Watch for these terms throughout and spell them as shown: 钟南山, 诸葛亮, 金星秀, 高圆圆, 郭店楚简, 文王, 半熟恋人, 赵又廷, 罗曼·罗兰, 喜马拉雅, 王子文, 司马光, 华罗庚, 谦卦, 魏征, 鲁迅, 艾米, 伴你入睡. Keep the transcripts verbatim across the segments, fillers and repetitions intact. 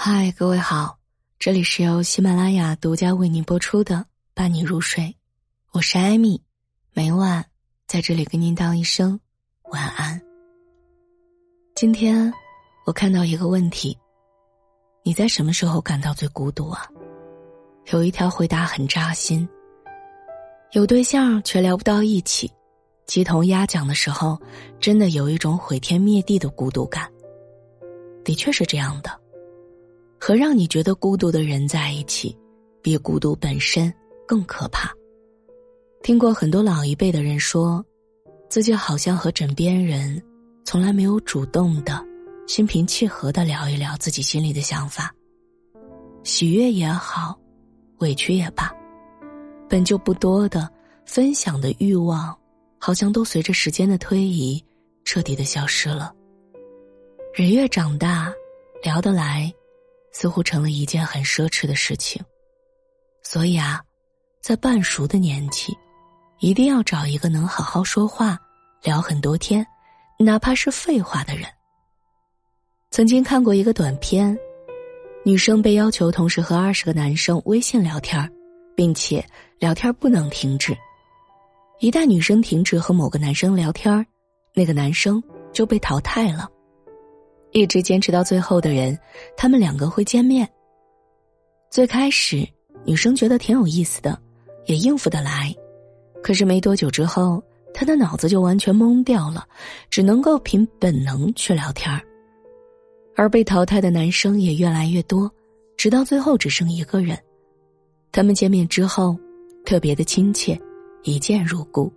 嗨，各位好，这里是由喜马拉雅独家为您播出的伴你入睡，我是艾米，每晚在这里跟您道一声晚安。今天我看到一个问题，你在什么时候感到最孤独啊？有一条回答很扎心，有对象却聊不到一起，鸡同鸭讲的时候，真的有一种毁天灭地的孤独感。的确是这样的，和让你觉得孤独的人在一起，比孤独本身更可怕。听过很多老一辈的人说，自己好像和枕边人从来没有主动的心平气和的聊一聊自己心里的想法，喜悦也好，委屈也罢，本就不多的分享的欲望好像都随着时间的推移彻底的消失了。人越长大，聊得来似乎成了一件很奢侈的事情，所以啊，在半熟的年纪，一定要找一个能好好说话、聊很多天，哪怕是废话的人。曾经看过一个短片，女生被要求同时和二十个男生微信聊天，并且聊天不能停止。一旦女生停止和某个男生聊天，那个男生就被淘汰了。一直坚持到最后的人，他们两个会见面。最开始女生觉得挺有意思的，也应付得来，可是没多久之后，她的脑子就完全懵掉了，只能够凭本能去聊天。而被淘汰的男生也越来越多，直到最后只剩一个人。他们见面之后特别的亲切，一见如故。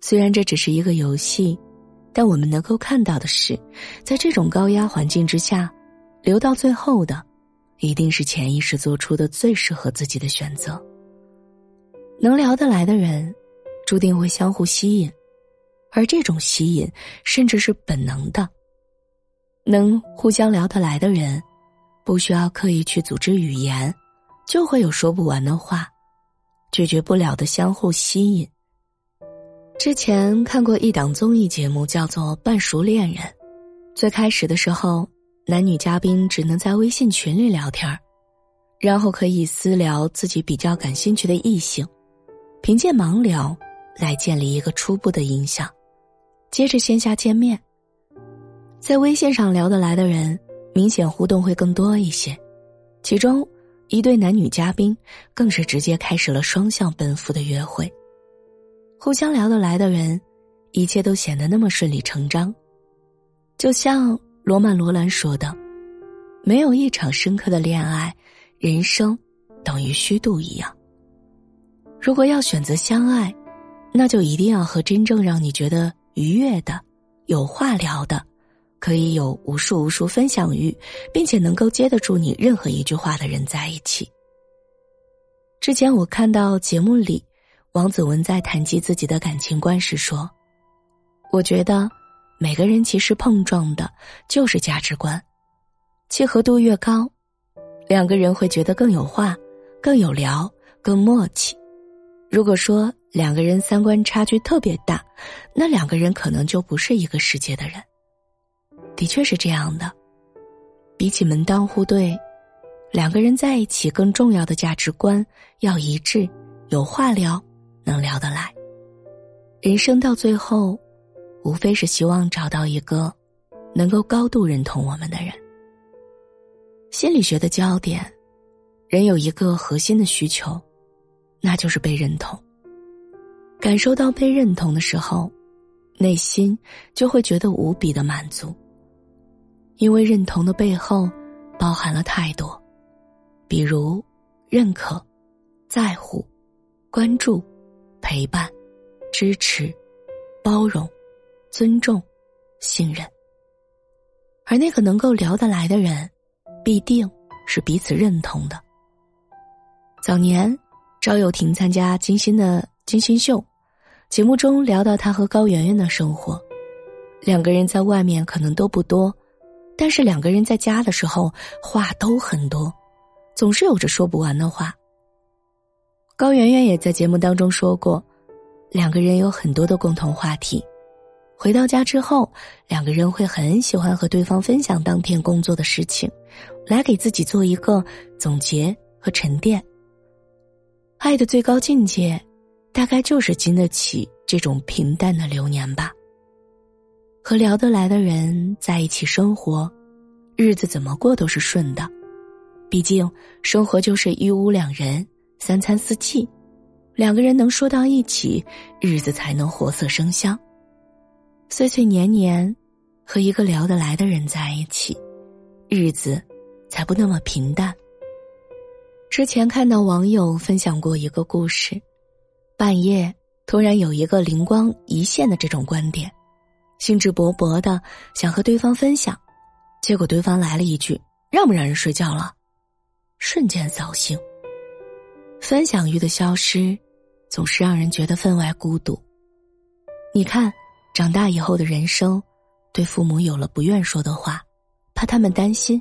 虽然这只是一个游戏，但我们能够看到的是，在这种高压环境之下，留到最后的一定是潜意识做出的最适合自己的选择。能聊得来的人注定会相互吸引，而这种吸引甚至是本能的。能互相聊得来的人，不需要刻意去组织语言，就会有说不完的话，拒绝不了的相互吸引。之前看过一档综艺节目叫做《半熟恋人》，最开始的时候，男女嘉宾只能在微信群里聊天，然后可以私聊自己比较感兴趣的异性，凭借盲聊来建立一个初步的印象，接着线下见面。在微信上聊得来的人，明显互动会更多一些，其中一对男女嘉宾更是直接开始了双向奔赴的约会。互相聊得来的人，一切都显得那么顺理成章。就像罗曼·罗兰说的，没有一场深刻的恋爱，人生等于虚度一样。如果要选择相爱，那就一定要和真正让你觉得愉悦的、有话聊的、可以有无数无数分享欲，并且能够接得住你任何一句话的人在一起。之前我看到节目里王子文在谈及自己的感情观时说，我觉得每个人其实碰撞的就是价值观，契合度越高，两个人会觉得更有话、更有聊、更默契。如果说两个人三观差距特别大，那两个人可能就不是一个世界的人。的确是这样的，比起门当户对，两个人在一起更重要的价值观要一致，有话聊，能聊得来。人生到最后，无非是希望找到一个能够高度认同我们的人。心理学的焦点，人有一个核心的需求，那就是被认同。感受到被认同的时候，内心就会觉得无比的满足，因为认同的背后包含了太多，比如认可、在乎、关注、陪伴、支持、包容、尊重、信任。而那个能够聊得来的人，必定是彼此认同的。早年赵又廷参加金星的金星秀节目中聊到他和高圆圆的生活，两个人在外面可能都不多，但是两个人在家的时候话都很多，总是有着说不完的话。高圆圆也在节目当中说过，两个人有很多的共同话题，回到家之后，两个人会很喜欢和对方分享当天工作的事情，来给自己做一个总结和沉淀。爱的最高境界大概就是经得起这种平淡的流年吧。和聊得来的人在一起生活，日子怎么过都是顺的，毕竟生活就是一屋两人，三餐四季，两个人能说到一起，日子才能活色生香。岁岁年年和一个聊得来的人在一起，日子才不那么平淡。之前看到网友分享过一个故事，半夜突然有一个灵光一现的这种观点，兴致勃勃的想和对方分享，结果对方来了一句，让不让人睡觉了，瞬间扫兴。分享欲的消失总是让人觉得分外孤独。你看长大以后的人生，对父母有了不愿说的话，怕他们担心，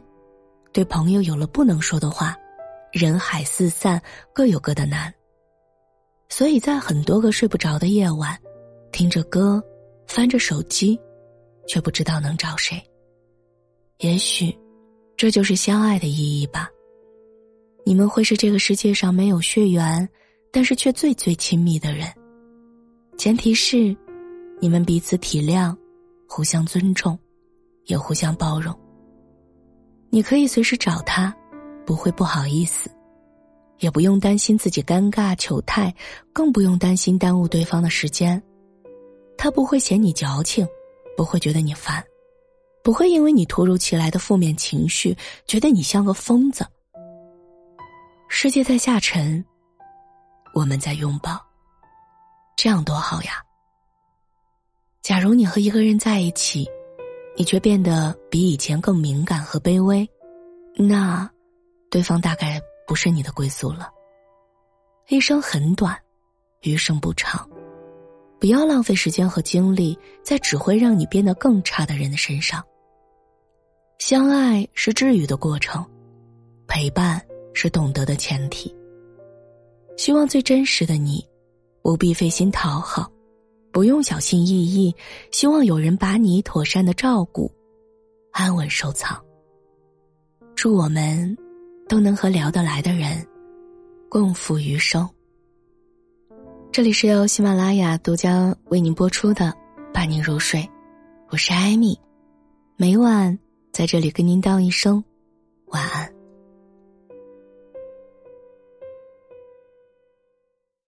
对朋友有了不能说的话，人海四散，各有各的难。所以在很多个睡不着的夜晚，听着歌，翻着手机，却不知道能找谁。也许这就是相爱的意义吧。你们会是这个世界上没有血缘，但是却最最亲密的人，前提是你们彼此体谅，互相尊重，也互相包容。你可以随时找他，不会不好意思，也不用担心自己尴尬糗态，更不用担心耽误对方的时间。他不会嫌你矫情，不会觉得你烦，不会因为你突如其来的负面情绪觉得你像个疯子。世界在下沉，我们在拥抱，这样多好呀。假如你和一个人在一起，你却变得比以前更敏感和卑微，那对方大概不是你的归宿了。一生很短，余生不长，不要浪费时间和精力在只会让你变得更差的人的身上。相爱是治愈的过程，陪伴是懂得的前提。希望最真实的你，不必费心讨好，不用小心翼翼，希望有人把你妥善的照顾，安稳收藏。祝我们都能和聊得来的人共赴余生。这里是由喜马拉雅独家为您播出的伴您入睡，我是艾米，每晚在这里跟您道一声晚安。